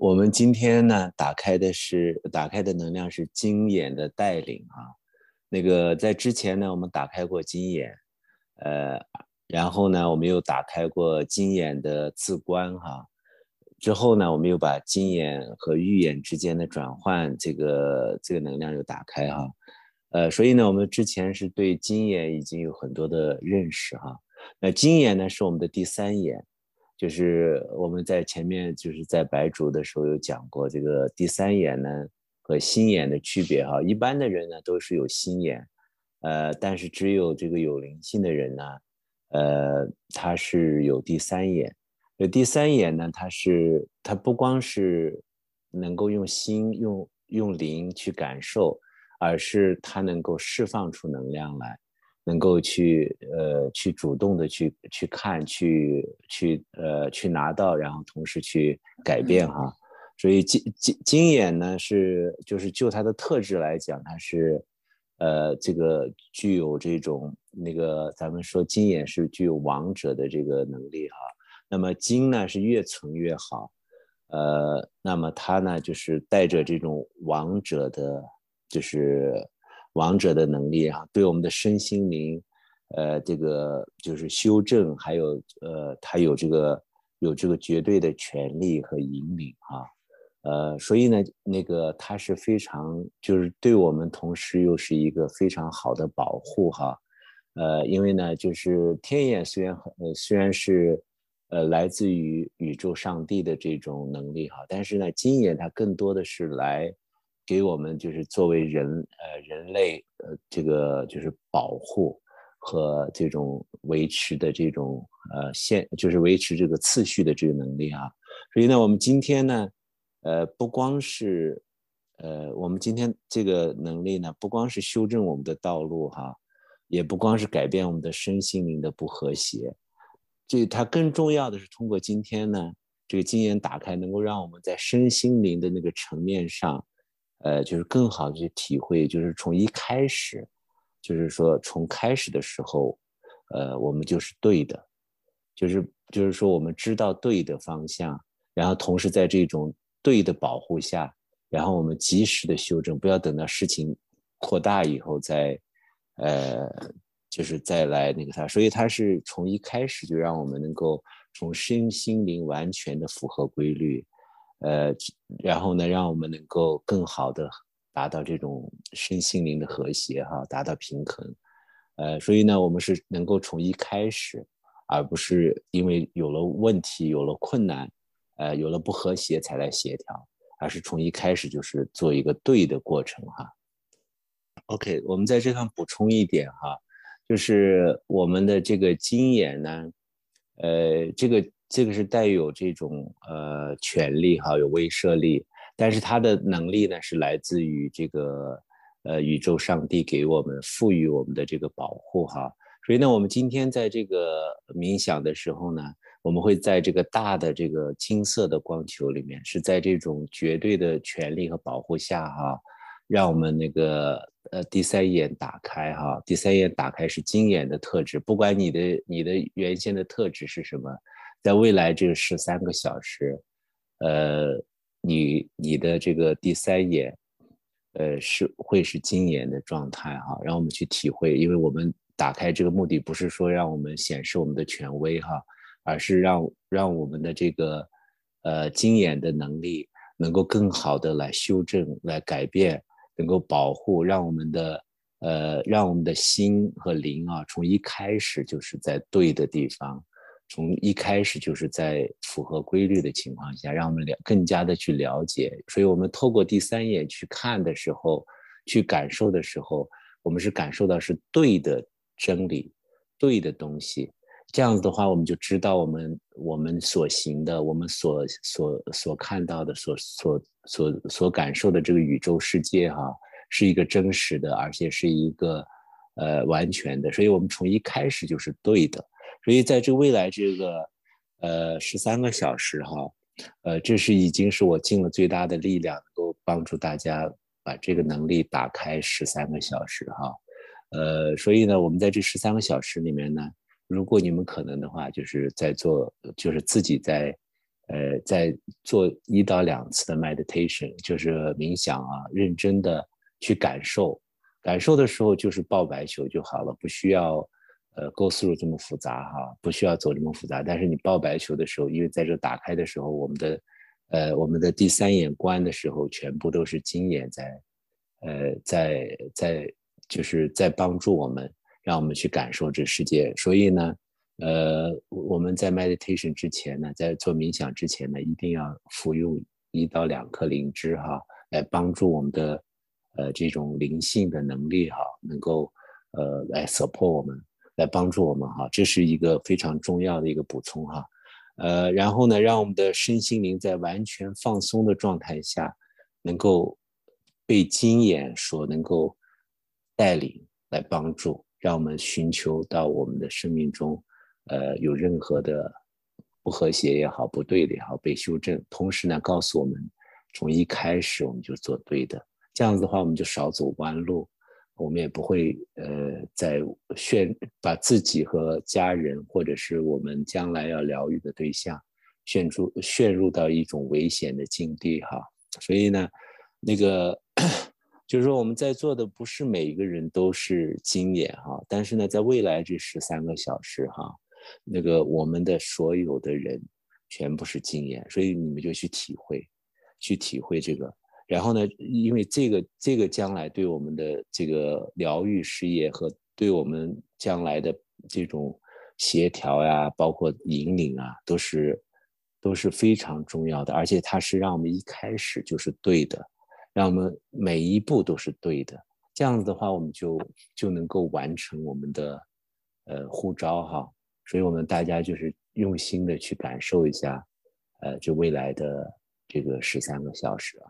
我们今天呢打开的能量是金眼的带领啊。那个在之前呢我们打开过金眼，然后呢我们又打开过金眼的自观啊。之后呢我们又把金眼和玉眼之间的转换这个能量又打开啊。所以呢我们之前是对金眼已经有很多的认识啊。那金眼呢是我们的第三眼。就是我们在前面就是在白竹的时候有讲过这个第三眼呢和心眼的区别哈。一般的人呢都是有心眼，但是只有这个有灵性的人呢，他是有第三眼。有第三眼呢，他不光是能够用心用灵去感受，而是他能够释放出能量来。能够去主动的去看去拿到，然后同时去改变哈。所以金眼呢是就是就它的特质来讲，它是这个具有这种那个咱们说金眼是具有王者的这个能力哈。那么金呢是越存越好，那么它呢就是带着这种王者的就是。王者的能力啊，对我们的身心灵，这个就是修正，还有他有这个绝对的权利和引领啊，所以呢，那个他是非常就是对我们同时又是一个非常好的保护哈，因为呢，就是天眼虽然是来自于宇宙上帝的这种能力哈，但是呢，金眼它更多的是来。给我们就是作为人类这个就是保护和这种维持的这种就是维持这个次序的这个能力啊。所以呢我们今天呢不光是我们今天这个能力呢不光是修正我们的道路哈，也不光是改变我们的身心灵的不和谐，这它更重要的是通过今天呢这个金眼打开，能够让我们在身心灵的那个层面上。就是更好的去体会，就是从一开始，就是说从开始的时候，我们就是对的，就是说我们知道对的方向，然后同时在这种对的保护下，然后我们及时的修正，不要等到事情扩大以后再，就是再来那个它。所以它是从一开始就让我们能够从身心灵完全的符合规律。然后呢，让我们能够更好的达到这种身心灵的和谐哈，达到平衡。所以呢，我们是能够从一开始，而不是因为有了问题、有了困难、有了不和谐才来协调，而是从一开始就是做一个对的过程哈。OK， 我们在这上补充一点哈，就是我们的这个金眼呢，这个是带有这种权力哈，有威慑力，但是它的能力呢是来自于这个宇宙上帝给我们赋予我们的这个保护哈。所以呢，我们今天在这个冥想的时候呢，我们会在这个大的这个金色的光球里面，是在这种绝对的权力和保护下哈，让我们那个第三眼打开哈。第三眼打开是金眼的特质，不管你的原先的特质是什么。在未来这13个小时，你的这个第三眼，会是金眼的状态哈，让我们去体会，因为我们打开这个目的不是说让我们显示我们的权威哈，而是让我们的这个金眼的能力能够更好的来修正、来改变、能够保护，让我们的心和灵啊，从一开始就是在对的地方。从一开始就是在符合规律的情况下，让我们更加的去了解。所以我们透过第三眼去看的时候，去感受的时候，我们是感受到是对的真理，对的东西。这样子的话，我们就知道我们所行的，我们所看到的，所感受的这个宇宙世界哈，是一个真实的，而且是一个完全的。所以我们从一开始就是对的。所以在这未来这个13个小时哈，这是已经是我尽了最大的力量，能够帮助大家把这个能力打开13个小时哈。所以呢我们在这13个小时里面呢，如果你们可能的话，就是在做就是自己在在做1到2次的 meditation， 就是冥想啊，认真的去感受，感受的时候就是抱白球就好了，不需要go through 这么复杂哈，不需要走这么复杂。但是你抱白球的时候，因为在这打开的时候，我们的第三眼观的时候，全部都是经验在帮助我们，让我们去感受这世界。所以呢，我们在 meditation 之前呢，在做冥想之前呢，一定要服用1到2颗灵芝哈，来帮助我们的这种灵性的能力哈，能够来 support 我们，来帮助我们哈，这是一个非常重要的一个补充哈。然后呢，让我们的身心灵在完全放松的状态下，能够被经验所能够带领来帮助，让我们寻求到我们的生命中，有任何的不和谐也好，不对的也好，被修正。同时呢，告诉我们从一开始我们就做对的，这样子的话，我们就少走弯路，我们也不会把自己和家人或者是我们将来要疗愈的对象陷入到一种危险的境地哈。所以呢，那个就是说我们在座的不是每一个人都是经验哈，但是呢，在未来这13个小时哈，那个我们的所有的人全部是经验，所以你们就去体会这个。然后呢，因为这个将来对我们的这个疗愈事业和对我们将来的这种协调呀，包括引领啊，都是非常重要的，而且它是让我们一开始就是对的，让我们每一步都是对的，这样子的话，我们就能够完成我们的呼召哈。所以我们大家就是用心的去感受一下，这未来的这个13个小时啊。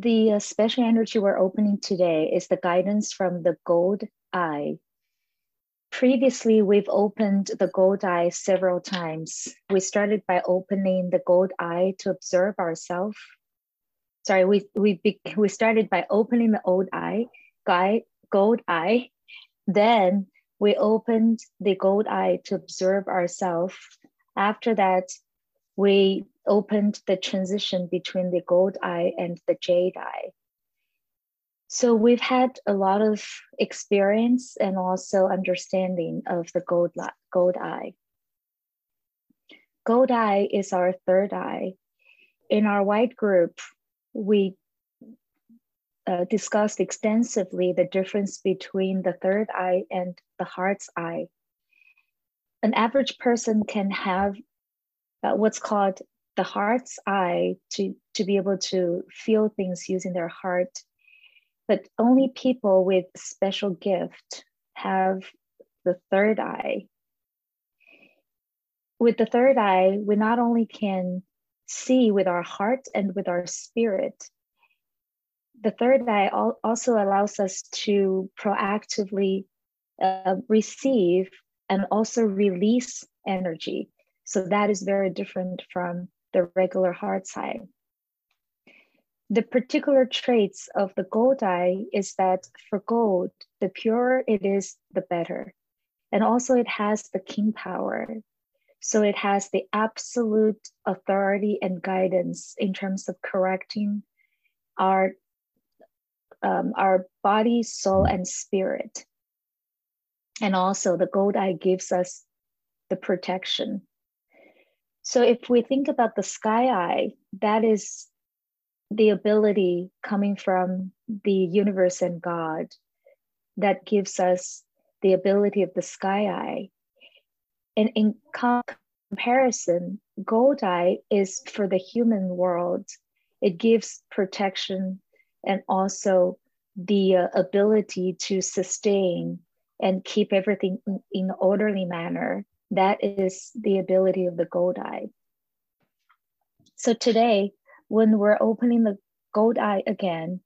The special energy we're opening today is the guidance from the gold eye. Previously, we've opened the gold eye several times. We started by opening the gold eye to observe ourselves. Sorry, we started by opening the gold eye. Then we opened the gold eye to observe ourselves. After that, we opened the transition between the gold eye and the jade eye. So we've had a lot of experience and also understanding of the gold eye. Gold eye is our third eye. In our white group, we discussed extensively the difference between the third eye and the heart's eye. An average person can have what's called the heart's eye to be able to feel things using their heart. But only people with special gift have the third eye. With the third eye, we not only can see with our heart and with our spirit, the third eye also allows us to proactively receive and also release energy. So that is very different from the regular heart's eye. The particular traits of the gold eye is that for gold, the purer it is, the better. And also it has the king power. So it has the absolute authority and guidance in terms of correcting our body, soul, and spirit. And also the gold eye gives us the protection. So if we think about the sky eye, that is the ability coming from the universe and God that gives us the ability of the sky eye. And in comparison, gold eye is for the human world. It gives protection and also the ability to sustain and keep everything in an orderly manner. That is the ability of the gold eye. So today, when we're opening the gold eye again,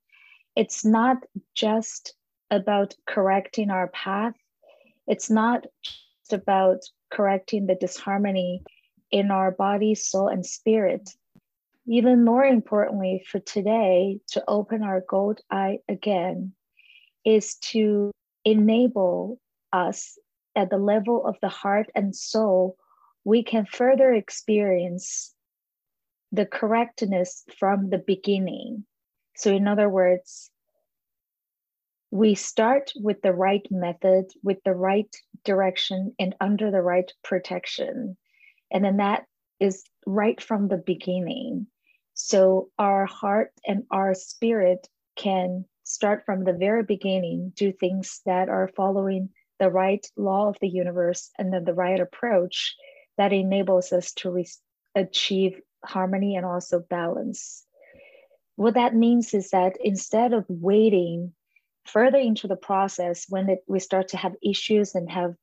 it's not just about correcting our path. It's not just about correcting the disharmony in our body, soul, and spirit. Even more importantly for today, to open our gold eye again is to enable us at the level of the heart and soul we can further experience the correctness from the beginning. So in other words, we start with the right method, with the right direction, and under the right protection. And then that is right from the beginning. So our heart and our spirit can start from the very beginning, do things that are following the right law of the universe and then the right approach that enables us to achieve harmony and also balance. What that means is that instead of waiting further into the process, when we start to have issues and have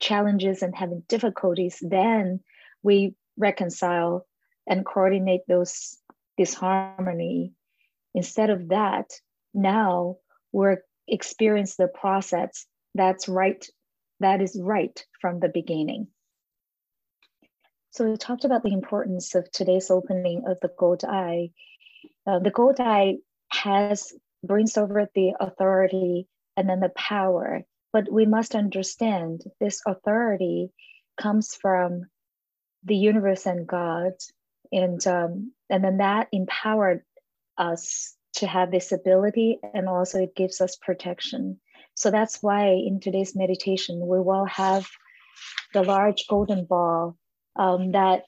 challenges and having difficulties, then we reconcile and coordinate this harmony. Instead of that, now we're experiencing the process that is right from the beginning. So we talked about the importance of today's opening of the Gold Eye. The Gold Eye brings over the authority and then the power, but we must understand this authority comes from the universe and God, and then that empowered us to have this ability, and also it gives us protection. So that's why in today's meditation we will have the large golden ball that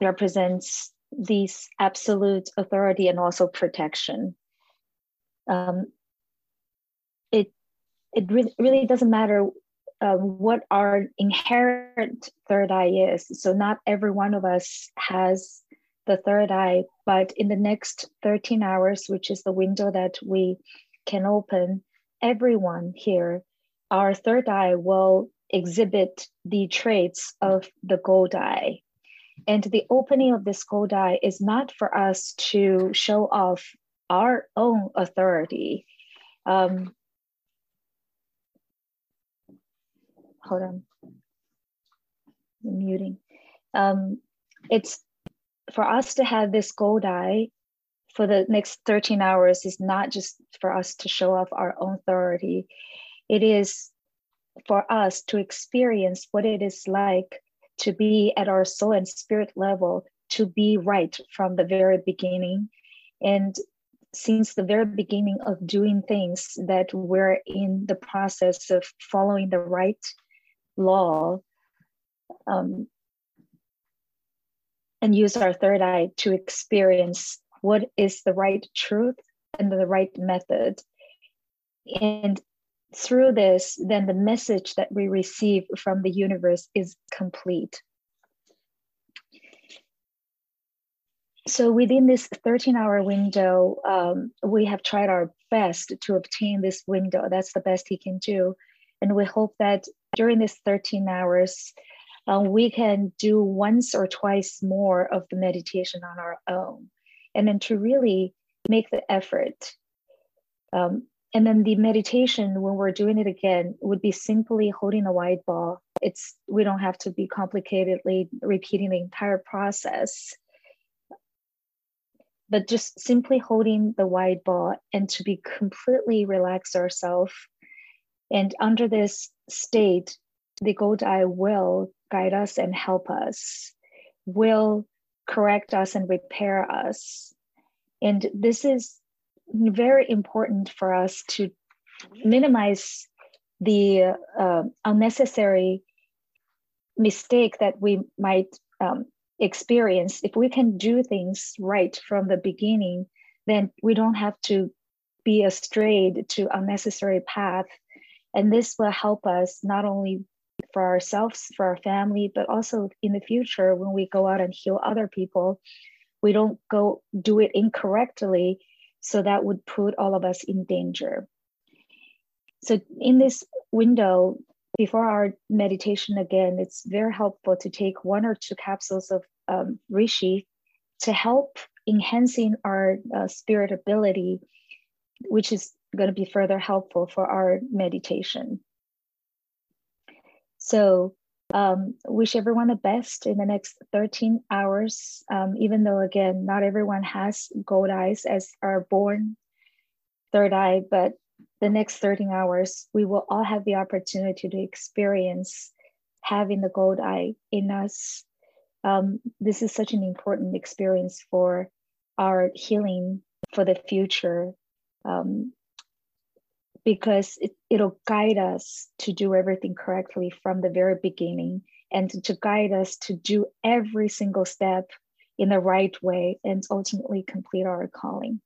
represents this absolute authority and also protection. It really doesn't matter what our inherent third eye is. So not every one of us has the third eye, but in the next 13 hours, which is the window that we can open, everyone here, our third eye will exhibit the traits of the Gold Eye. And the opening of this Gold Eye is not for us to show off our own authority. Hold on, I'm muting. It's for us to have this Gold Eye for the next 13 hours is not just for us to show off our own authority. It is for us to experience what it is like to be at our soul and spirit level, to be right from the very beginning. And since the very beginning of doing things that we're in the process of following the right law, and use our third eye to experience what is the right truth and the right method. And through this, then the message that we receive from the universe is complete. So within this 13-hour window, we have tried our best to obtain this window. That's the best he can do. And we hope that during this 13 hours, we can do once or twice more of the meditation on our own, and then to really make the effort. And then the meditation, when we're doing it again, would be simply holding a white ball. We don't have to be complicatedly repeating the entire process, but just simply holding the white ball and to be completely relax ourselves. And under this state, the Gold Eye will guide us and help us, will correct us and repair us. And this is very important for us to minimize the unnecessary mistake that we might experience. If we can do things right from the beginning, then we don't have to be astrayed to unnecessary path. And this will help us not only for ourselves, for our family, but also in the future when we go out and heal other people, we don't go do it incorrectly. So that would put all of us in danger. So in this window, before our meditation again, it's very helpful to take 1 or 2 capsules of Rishi to help enhancing our spirit ability, which is going to be further helpful for our meditation. So wish everyone the best in the next 13 hours, even though, again, not everyone has gold eyes as our born third eye, but the next 13 hours, we will all have the opportunity to experience have in the gold eye in us. This is such an important experience for our healing for the future, because it'll guide us to do everything correctly from the very beginning, and to guide us to do every single step in the right way and ultimately complete our calling.